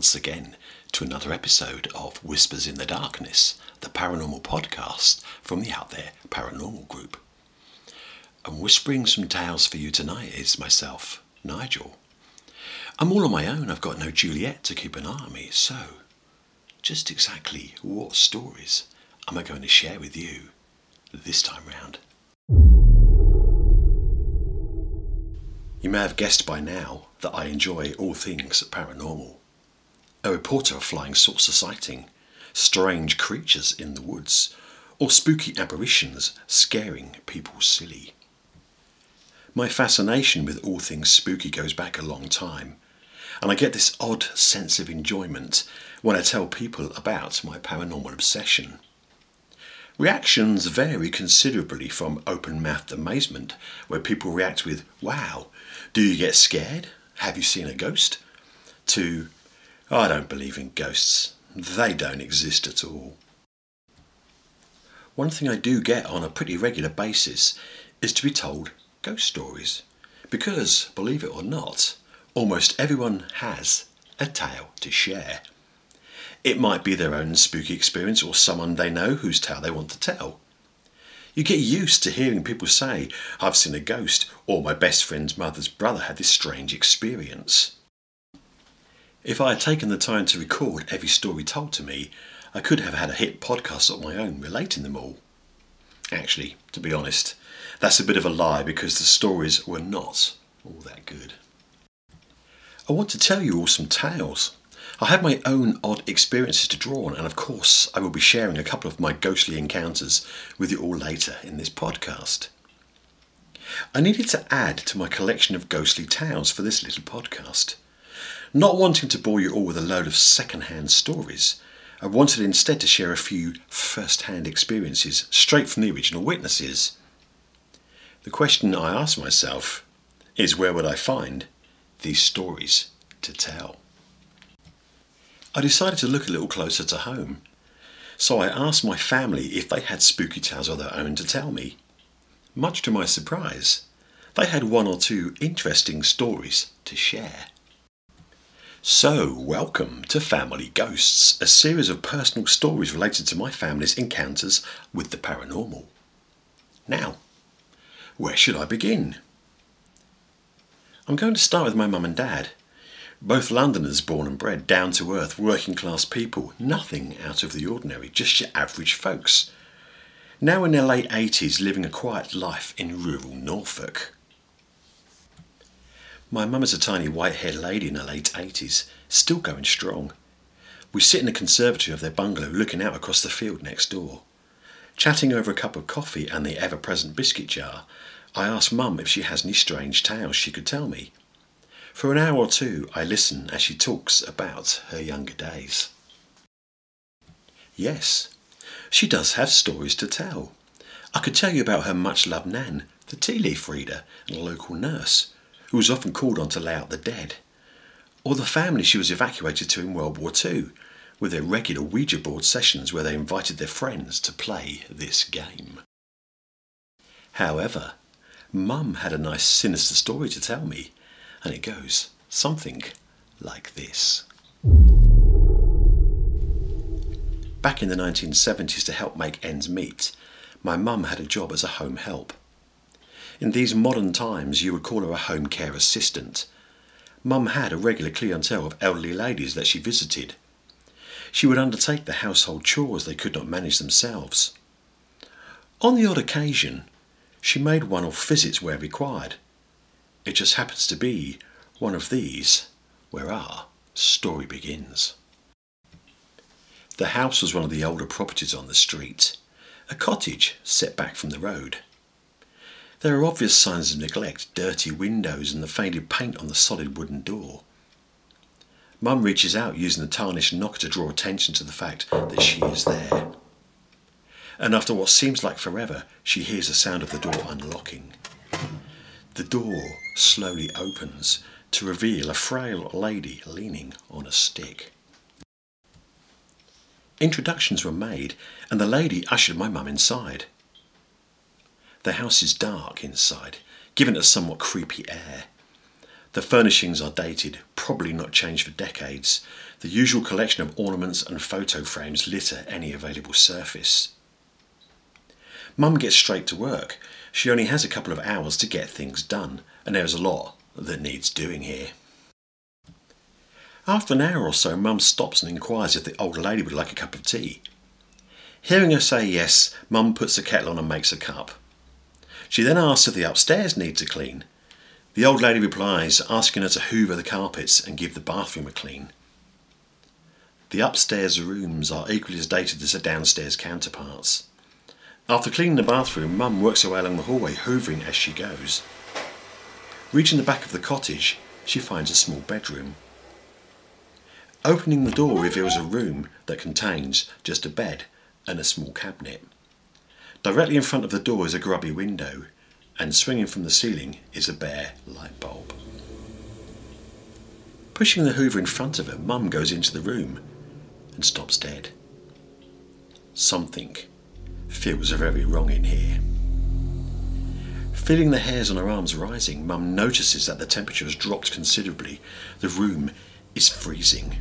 Once again to another episode of Whispers in the Darkness, the paranormal podcast from the Out There Paranormal group. And whispering some tales for you tonight is myself, Nigel. I'm all on my own, I've got no Juliet to keep an eye on me, so just exactly what stories am I going to share with you this time round? You may have guessed by now that I enjoy all things paranormal. A report of a flying saucer sighting, strange creatures in the woods, or spooky apparitions scaring people silly. My fascination with all things spooky goes back a long time, and I get this odd sense of enjoyment when I tell people about my paranormal obsession. Reactions vary considerably from open-mouthed amazement, where people react with, "Wow, do you get scared? Have you seen a ghost?" to, "I don't believe in ghosts. They don't exist at all." One thing I do get on a pretty regular basis is to be told ghost stories, because, believe it or not, almost everyone has a tale to share. It might be their own spooky experience or someone they know whose tale they want to tell. You get used to hearing people say, "I've seen a ghost," or "My best friend's mother's brother had this strange experience." If I had taken the time to record every story told to me, I could have had a hit podcast of my own relating them all. Actually, to be honest, that's a bit of a lie because the stories were not all that good. I want to tell you all some tales. I have my own odd experiences to draw on, and of course I will be sharing a couple of my ghostly encounters with you all later in this podcast. I needed to add to my collection of ghostly tales for this little podcast. Not wanting to bore you all with a load of second-hand stories, I wanted instead to share a few first-hand experiences straight from the original witnesses. The question I asked myself is, where would I find these stories to tell? I decided to look a little closer to home, so I asked my family if they had spooky tales of their own to tell me. Much to my surprise, they had one or two interesting stories to share. So, welcome to Family Ghosts, a series of personal stories related to my family's encounters with the paranormal. Now, where should I begin? I'm going to start with my mum and dad. Both Londoners, born and bred, down-to-earth, working-class people, nothing out of the ordinary, just your average folks. Now in their late 80s, living a quiet life in rural Norfolk. My mum is a tiny white-haired lady in her late 80s, still going strong. We sit in the conservatory of their bungalow looking out across the field next door. Chatting over a cup of coffee and the ever-present biscuit jar, I ask Mum if she has any strange tales she could tell me. For an hour or two, I listen as she talks about her younger days. Yes, she does have stories to tell. I could tell you about her much-loved Nan, the tea leaf reader and a local nurse, who was often called on to lay out the dead, or the family she was evacuated to in World War II, with their regular Ouija board sessions where they invited their friends to play this game. However, Mum had a nice sinister story to tell me, and it goes something like this. Back in the 1970s, to help make ends meet, my mum had a job as a home help. In these modern times, you would call her a home care assistant. Mum had a regular clientele of elderly ladies that she visited. She would undertake the household chores they could not manage themselves. On the odd occasion, she made one-off visits where required. It just happens to be one of these where our story begins. The house was one of the older properties on the street, a cottage set back from the road. There are obvious signs of neglect, dirty windows and the faded paint on the solid wooden door. Mum reaches out using the tarnished knocker to draw attention to the fact that she is there. And after what seems like forever, she hears the sound of the door unlocking. The door slowly opens to reveal a frail lady leaning on a stick. Introductions were made, and the lady ushered my mum inside. The house is dark inside, giving it a somewhat creepy air. The furnishings are dated, probably not changed for decades. The usual collection of ornaments and photo frames litter any available surface. Mum gets straight to work. She only has a couple of hours to get things done, and there is a lot that needs doing here. After an hour or so, Mum stops and inquires if the older lady would like a cup of tea. Hearing her say yes, Mum puts the kettle on and makes a cup. She then asks if the upstairs needs a clean. The old lady replies, asking her to hoover the carpets and give the bathroom a clean. The upstairs rooms are equally as dated as the downstairs counterparts. After cleaning the bathroom, Mum works her way along the hallway, hoovering as she goes. Reaching the back of the cottage, she finds a small bedroom. Opening the door reveals a room that contains just a bed and a small cabinet. Directly in front of the door is a grubby window, and swinging from the ceiling is a bare light bulb. Pushing the hoover in front of her, Mum goes into the room and stops dead. Something feels very wrong in here. Feeling the hairs on her arms rising, Mum notices that the temperature has dropped considerably. The room is freezing.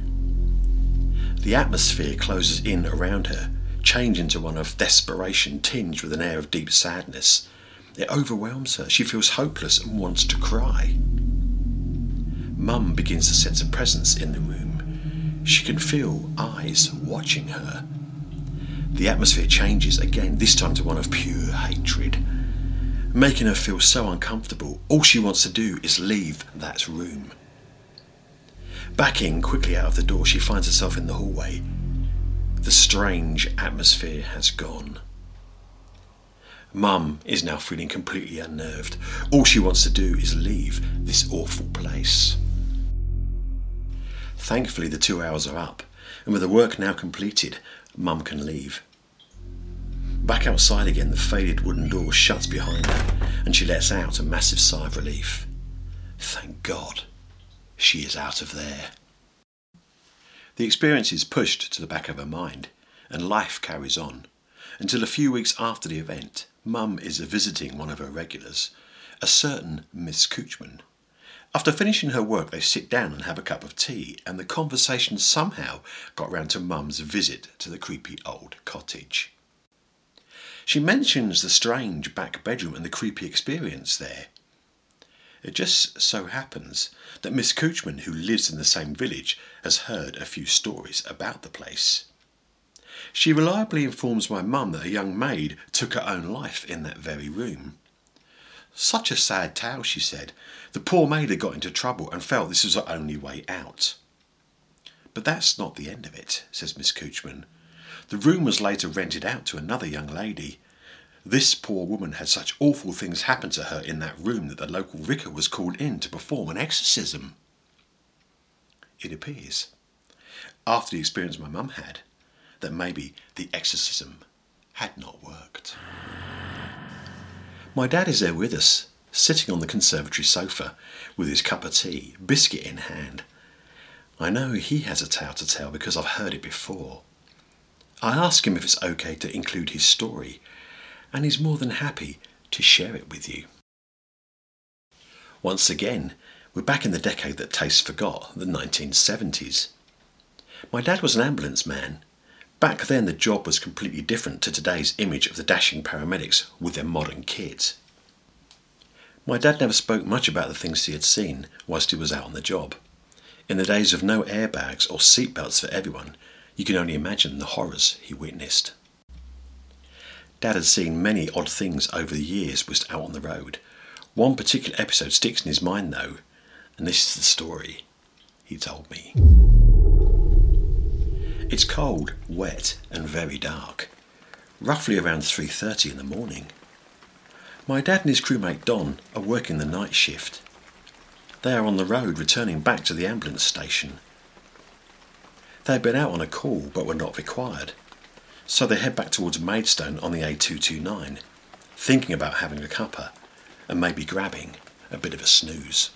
The atmosphere closes in around her, changing to one of desperation tinged with an air of deep sadness. It overwhelms her. She feels hopeless and wants to cry. Mum begins to sense a presence in the room. She can feel eyes watching her. The atmosphere changes again, this time to one of pure hatred, making her feel so uncomfortable. All she wants to do is leave that room. Backing quickly out of the door, she finds herself in the hallway. The strange atmosphere has gone. Mum is now feeling completely unnerved. All she wants to do is leave this awful place. Thankfully, the 2 hours are up, and with the work now completed, Mum can leave. Back outside again, the faded wooden door shuts behind her, and she lets out a massive sigh of relief. Thank God, she is out of there. The experience is pushed to the back of her mind, and life carries on. Until a few weeks after the event, Mum is visiting one of her regulars, a certain Miss Coochman. After finishing her work, they sit down and have a cup of tea, and the conversation somehow got round to Mum's visit to the creepy old cottage. She mentions the strange back bedroom and the creepy experience there. It just so happens that Miss Coochman, who lives in the same village, has heard a few stories about the place. She reliably informs my mum that a young maid took her own life in that very room. Such a sad tale, she said. The poor maid had got into trouble and felt this was her only way out. But that's not the end of it, says Miss Coochman. The room was later rented out to another young lady. This poor woman had such awful things happen to her in that room that the local vicar was called in to perform an exorcism. It appears, after the experience my mum had, that maybe the exorcism had not worked. My dad is there with us, sitting on the conservatory sofa with his cup of tea, biscuit in hand. I know he has a tale to tell because I've heard it before. I ask him if it's okay to include his story, and he's more than happy to share it with you. Once again, we're back in the decade that taste forgot, the 1970s. My dad was an ambulance man. Back then, the job was completely different to today's image of the dashing paramedics with their modern kit. My dad never spoke much about the things he had seen whilst he was out on the job. In the days of no airbags or seatbelts for everyone, you can only imagine the horrors he witnessed. Dad had seen many odd things over the years whilst out on the road. One particular episode sticks in his mind though, and this is the story he told me. It's cold, wet and very dark, roughly around 3:30 in the morning. My dad and his crewmate Don are working the night shift. They are on the road returning back to the ambulance station. They had been out on a call but were not required, so they head back towards Maidstone on the A229, thinking about having a cuppa and maybe grabbing a bit of a snooze.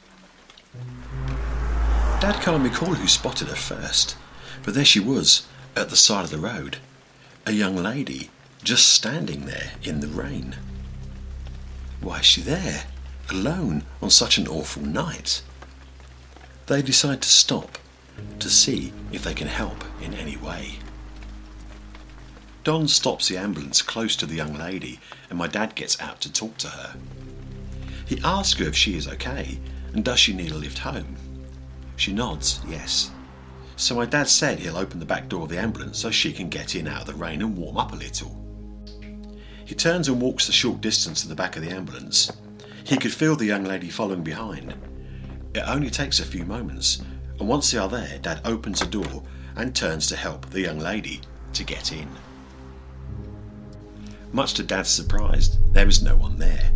Dad can't recall who spotted her first, but there she was at the side of the road, a young lady just standing there in the rain. Why is she there, alone on such an awful night? They decide to stop to see if they can help in any way. Don stops the ambulance close to the young lady and my dad gets out to talk to her. He asks her if she is okay and does she need a lift home. She nods yes. So my dad said he'll open the back door of the ambulance so she can get in out of the rain and warm up a little. He turns and walks the short distance to the back of the ambulance. He could feel the young lady following behind. It only takes a few moments, and once they are there, Dad opens the door and turns to help the young lady to get in. Much to Dad's surprise, there is no one there.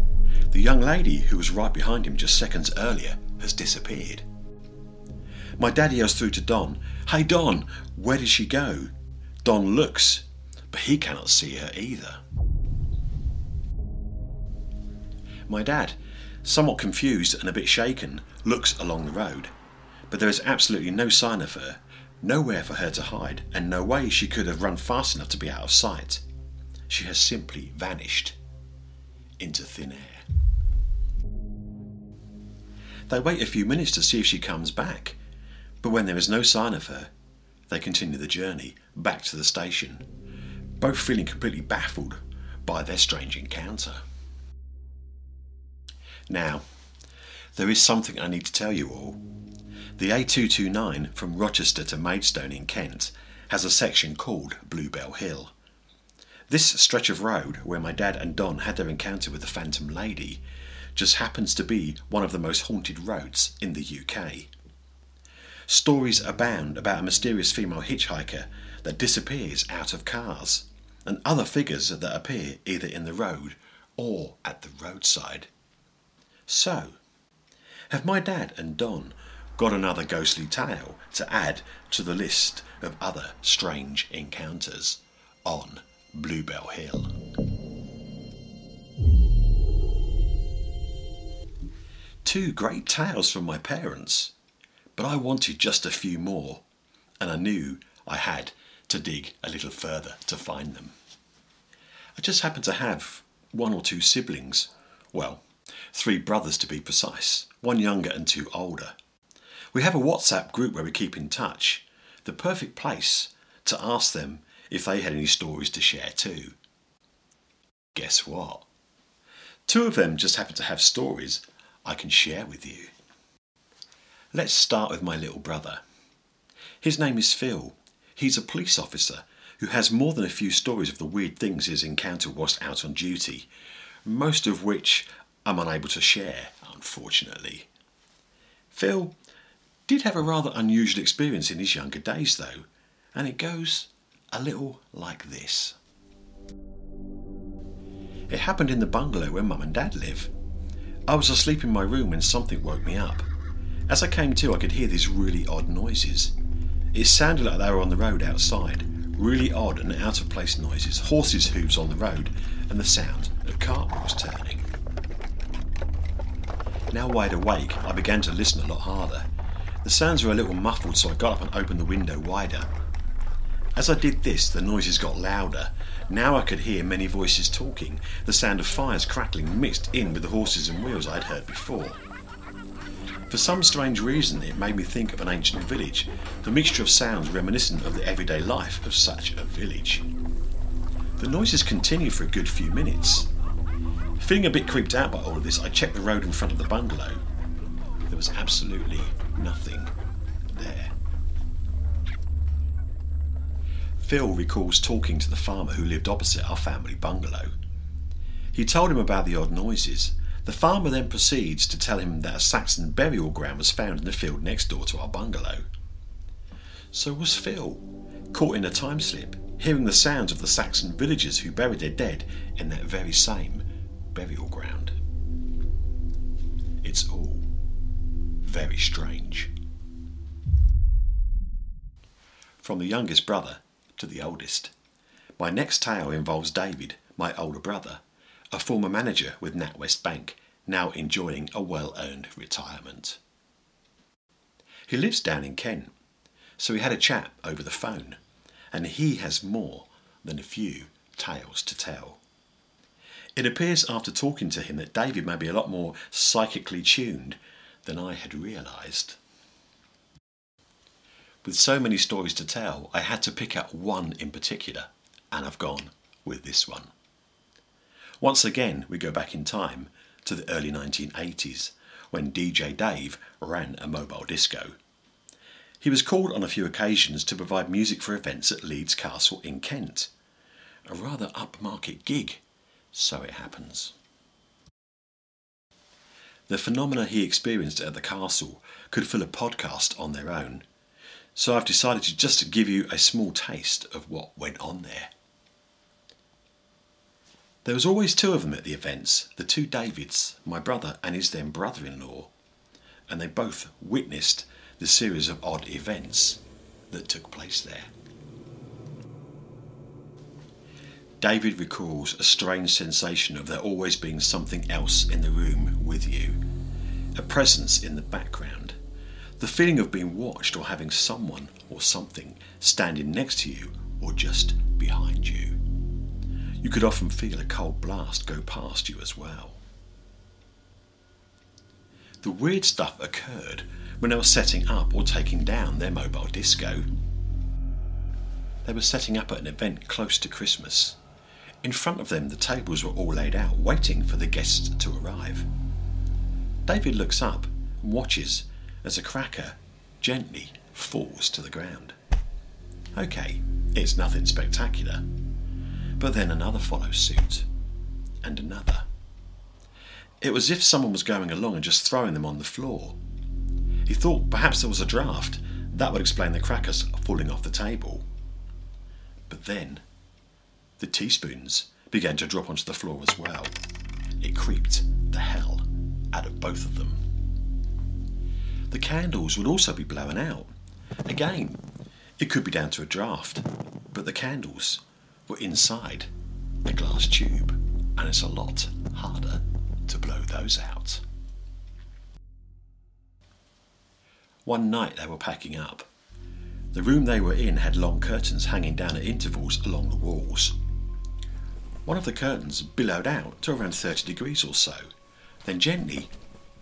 The young lady who was right behind him just seconds earlier has disappeared. My dad yells through to Don, "Hey Don, where did she go?" Don looks, but he cannot see her either. My dad, somewhat confused and a bit shaken, looks along the road, but there is absolutely no sign of her, nowhere for her to hide, and no way she could have run fast enough to be out of sight. She has simply vanished into thin air. They wait a few minutes to see if she comes back, but when there is no sign of her, they continue the journey back to the station, both feeling completely baffled by their strange encounter. Now, there is something I need to tell you all. The A229 from Rochester to Maidstone in Kent has a section called Bluebell Hill. This stretch of road where my dad and Don had their encounter with the Phantom Lady just happens to be one of the most haunted roads in the UK. Stories abound about a mysterious female hitchhiker that disappears out of cars and other figures that appear either in the road or at the roadside. So, have my dad and Don got another ghostly tale to add to the list of other strange encounters on Bluebell Hill? Two great tales from my parents, but I wanted just a few more, and I knew I had to dig a little further to find them. I just happened to have one or two siblings, well, 3 brothers to be precise, 1 younger and 2 older. We have a WhatsApp group where we keep in touch, the perfect place to ask them if they had any stories to share too. Guess what? 2 of them just happen to have stories I can share with you. Let's start with my little brother. His name is Phil. He's a police officer who has more than a few stories of the weird things he's encountered whilst out on duty, most of which I'm unable to share, unfortunately. Phil did have a rather unusual experience in his younger days though, and it goes a little like this. It happened in the bungalow where Mum and Dad live. I was asleep in my room when something woke me up. As I came to, I could hear these really odd noises. It sounded like they were on the road outside, really odd and out of place noises, horses' hooves on the road, and the sound of cartwheels turning. Now wide awake, I began to listen a lot harder. The sounds were a little muffled, so I got up and opened the window wider. As I did this, the noises got louder. Now I could hear many voices talking, the sound of fires crackling mixed in with the horses and wheels I had heard before. For some strange reason, it made me think of an ancient village, the mixture of sounds reminiscent of the everyday life of such a village. The noises continued for a good few minutes. Feeling a bit creeped out by all of this, I checked the road in front of the bungalow. There was absolutely nothing there. Phil recalls talking to the farmer who lived opposite our family bungalow. He told him about the odd noises. The farmer then proceeds to tell him that a Saxon burial ground was found in the field next door to our bungalow. So was Phil caught in a time slip, hearing the sounds of the Saxon villagers who buried their dead in that very same burial ground. It's all very strange. From the youngest brother to the oldest. My next tale involves David, my older brother, a former manager with NatWest Bank, now enjoying a well-earned retirement. He lives down in Kent, so we had a chat over the phone, and he has more than a few tales to tell. It appears after talking to him that David may be a lot more psychically tuned than I had realised. With so many stories to tell, I had to pick out one in particular, and I've gone with this one. Once again, we go back in time to the early 1980s, when DJ Dave ran a mobile disco. He was called on a few occasions to provide music for events at Leeds Castle in Kent. A rather upmarket gig, so it happens. The phenomena he experienced at the castle could fill a podcast on their own, so I've decided to just give you a small taste of what went on there. There was always two of them at the events, the two Davids, my brother and his then brother-in-law, and they both witnessed the series of odd events that took place there. David recalls a strange sensation of there always being something else in the room with you, a presence in the background, the feeling of being watched or having someone or something standing next to you or just behind you. You could often feel a cold blast go past you as well. The weird stuff occurred when they were setting up or taking down their mobile disco. They were setting up at an event close to Christmas. In front of them, the tables were all laid out, waiting for the guests to arrive. David looks up and watches as a cracker gently falls to the ground. Okay, it's nothing spectacular. But then another follows suit, and another. It was as if someone was going along and just throwing them on the floor. He thought perhaps there was a draft. That would explain the crackers falling off the table. But then the teaspoons began to drop onto the floor as well. It creeped the hell out of both of them. The candles would also be blown out. Again, it could be down to a draft, but the candles were inside a glass tube, and it's a lot harder to blow those out. One night they were packing up. The room they were in had long curtains hanging down at intervals along the walls. One of the curtains billowed out to around 30 degrees or so, then gently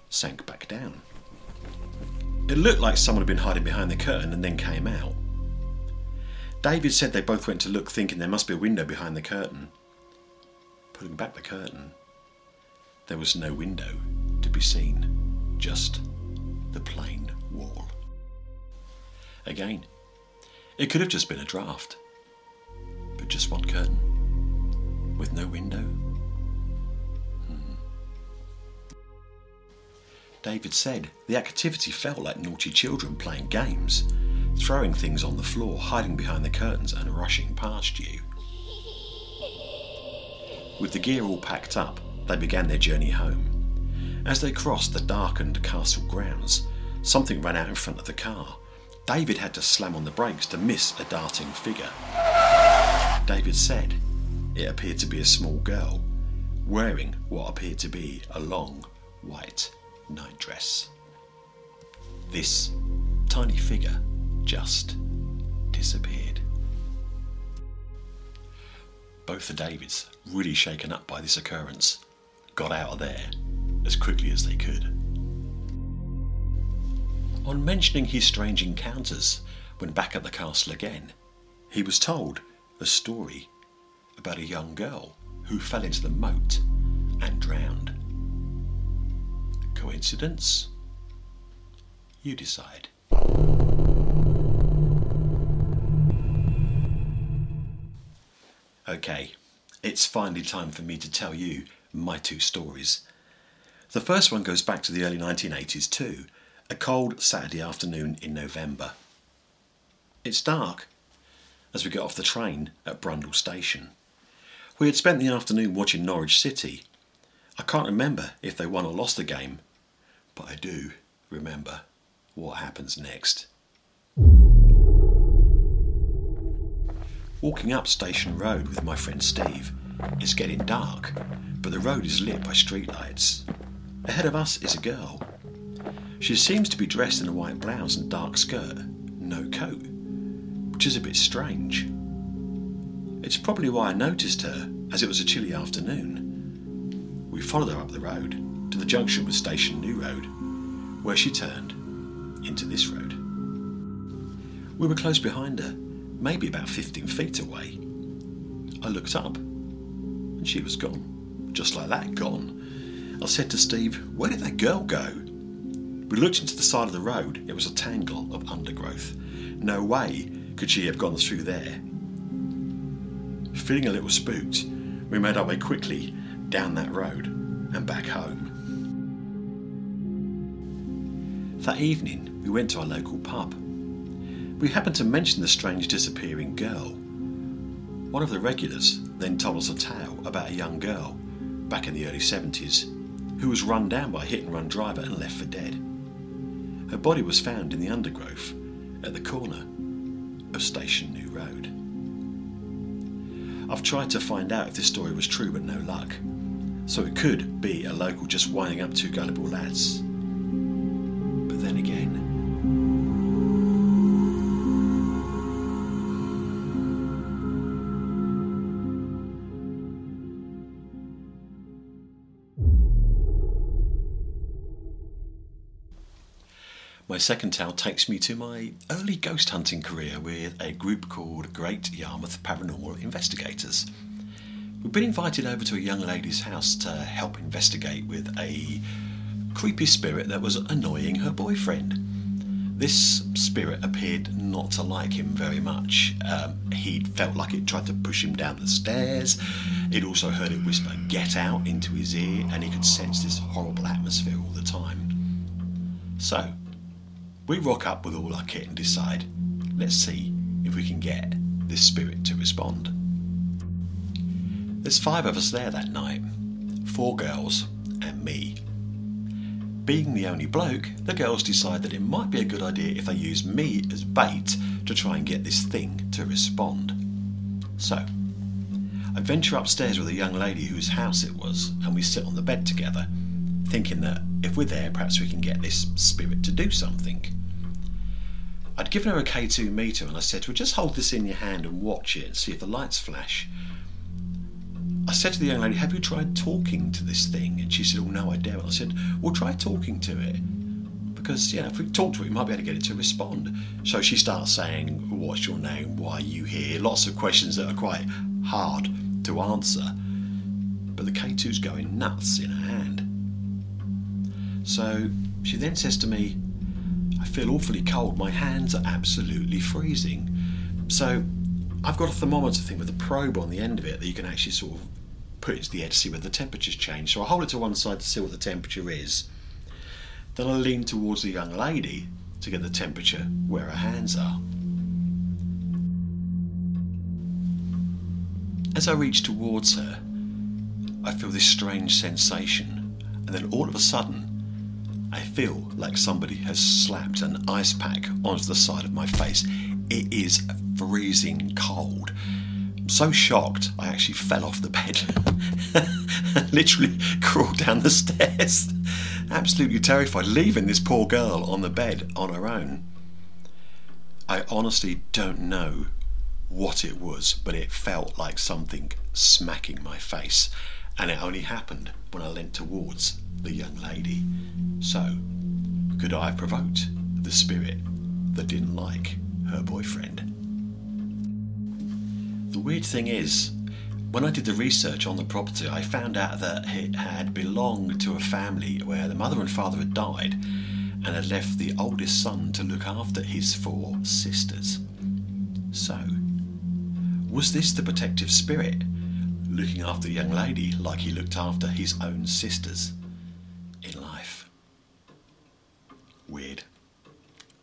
sank back down. It looked like someone had been hiding behind the curtain and then came out. David said they both went to look, thinking there must be a window behind the curtain. Pulling back the curtain, there was no window to be seen, just the plain wall. Again, it could have just been a draft, but just one curtain with no window. David said the activity felt like naughty children playing games, throwing things on the floor, hiding behind the curtains and rushing past you. With the gear all packed up, they began their journey home. As they crossed the darkened castle grounds, something ran out in front of the car. David had to slam on the brakes to miss a darting figure. David said it appeared to be a small girl, wearing what appeared to be a long, white nightdress. This tiny figure just disappeared. Both the Davids, really shaken up by this occurrence, got out of there as quickly as they could. On mentioning his strange encounters when back at the castle again, he was told a story about a young girl who fell into the moat and drowned. Coincidence? You decide. Okay, it's finally time for me to tell you my two stories. The first one goes back to the early 1980s too, a cold Saturday afternoon in November. It's dark as we get off the train at Brundle Station. We had spent the afternoon watching Norwich City, I can't remember if they won or lost the game, but I do remember what happens next. Walking up Station Road with my friend Steve, it's getting dark, but the road is lit by streetlights. Ahead of us is a girl. She seems to be dressed in a white blouse and dark skirt, no coat, which is a bit strange. It's probably why I noticed her, as it was a chilly afternoon. We followed her up the road to the junction with Station New Road, where she turned into this road. We were close behind her, maybe about 15 feet away. I looked up, and she was gone. Just like that, gone. I said to Steve, "Where did that girl go?" We looked into the side of the road. It was a tangle of undergrowth. No way could she have gone through there. Feeling a little spooked, we made our way quickly down that road and back home. That evening, we went to our local pub. We happened to mention the strange disappearing girl. One of the regulars then told us a tale about a young girl back in the early 70s who was run down by a hit-and-run driver and left for dead. Her body was found in the undergrowth at the corner of Station New Road. I've tried to find out if this story was true, but no luck. So it could be a local just winding up two gullible lads. But then again, my second tale takes me to my early ghost hunting career with a group called Great Yarmouth Paranormal Investigators. We've been invited over to a young lady's house to help investigate with a creepy spirit that was annoying her boyfriend. This spirit appeared not to like him very much. He felt like it tried to push him down the stairs. He'd also heard it whisper "get out" into his ear, and he could sense this horrible atmosphere all the time. So we rock up with all our kit and decide, let's see if we can get this spirit to respond. There's 5 of us there that night, 4 girls and me. Being the only bloke, the girls decide that it might be a good idea if they use me as bait to try and get this thing to respond. So, I venture upstairs with a young lady whose house it was, and we sit on the bed together, thinking that if we're there, perhaps we can get this spirit to do something. I'd given her a K2 meter and I said, "Well, just hold this in your hand and watch it and see if the lights flash." I said to the young lady, "Have you tried talking to this thing?" And she said, "Oh no, I daren't." I said, "Well, try talking to it, because if we talk to it, we might be able to get it to respond." So she starts saying, "What's your name? Why are you here?" Lots of questions that are quite hard to answer. But the K2's going nuts in her hand. So she then says to me, "I feel awfully cold, my hands are absolutely freezing." So I've got a thermometer thing with a probe on the end of it that you can actually sort of put into the air to see whether the temperature's changed. So I hold it to one side to see what the temperature is. Then I lean towards the young lady to get the temperature where her hands are. As I reach towards her, I feel this strange sensation, and then all of a sudden, I feel like somebody has slapped an ice pack onto the side of my face. It is freezing cold. I'm so shocked I actually fell off the bed and literally crawled down the stairs, absolutely terrified, leaving this poor girl on the bed on her own. I honestly don't know what it was, but it felt like something smacking my face, and it only happened when I leant towards the young lady. So, could I have provoked the spirit that didn't like her boyfriend? The weird thing is, when I did the research on the property, I found out that it had belonged to a family where the mother and father had died and had left the oldest son to look after his 4 sisters. So, was this the protective spirit looking after the young lady like he looked after his own sisters in life? Weird.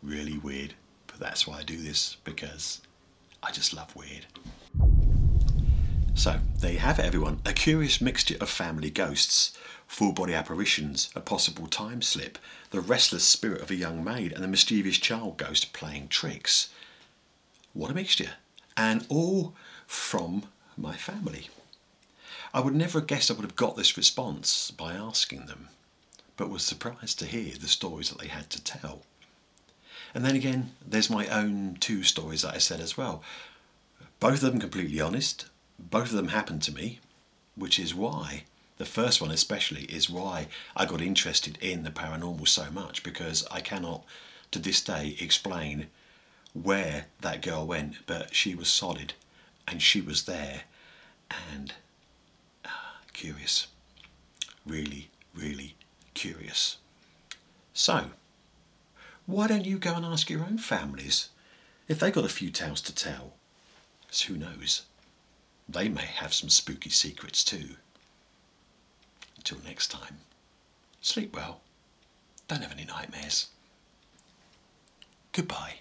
Really weird. But that's why I do this, because I just love weird. So there you have it, everyone. A curious mixture of family ghosts, full body apparitions, a possible time slip, the restless spirit of a young maid, and the mischievous child ghost playing tricks. What a mixture. And all from my family. I would never have guessed I would have got this response by asking them, but was surprised to hear the stories that they had to tell. And then again, there's my own two stories that I said as well. Both of them completely honest, both of them happened to me, which is why, the first one especially, is why I got interested in the paranormal so much, because I cannot to this day explain where that girl went, but she was solid and she was there and curious. Really, really curious. So, why don't you go and ask your own families if they got a few tales to tell? Because who knows? They may have some spooky secrets too. Until next time, sleep well, don't have any nightmares. Goodbye.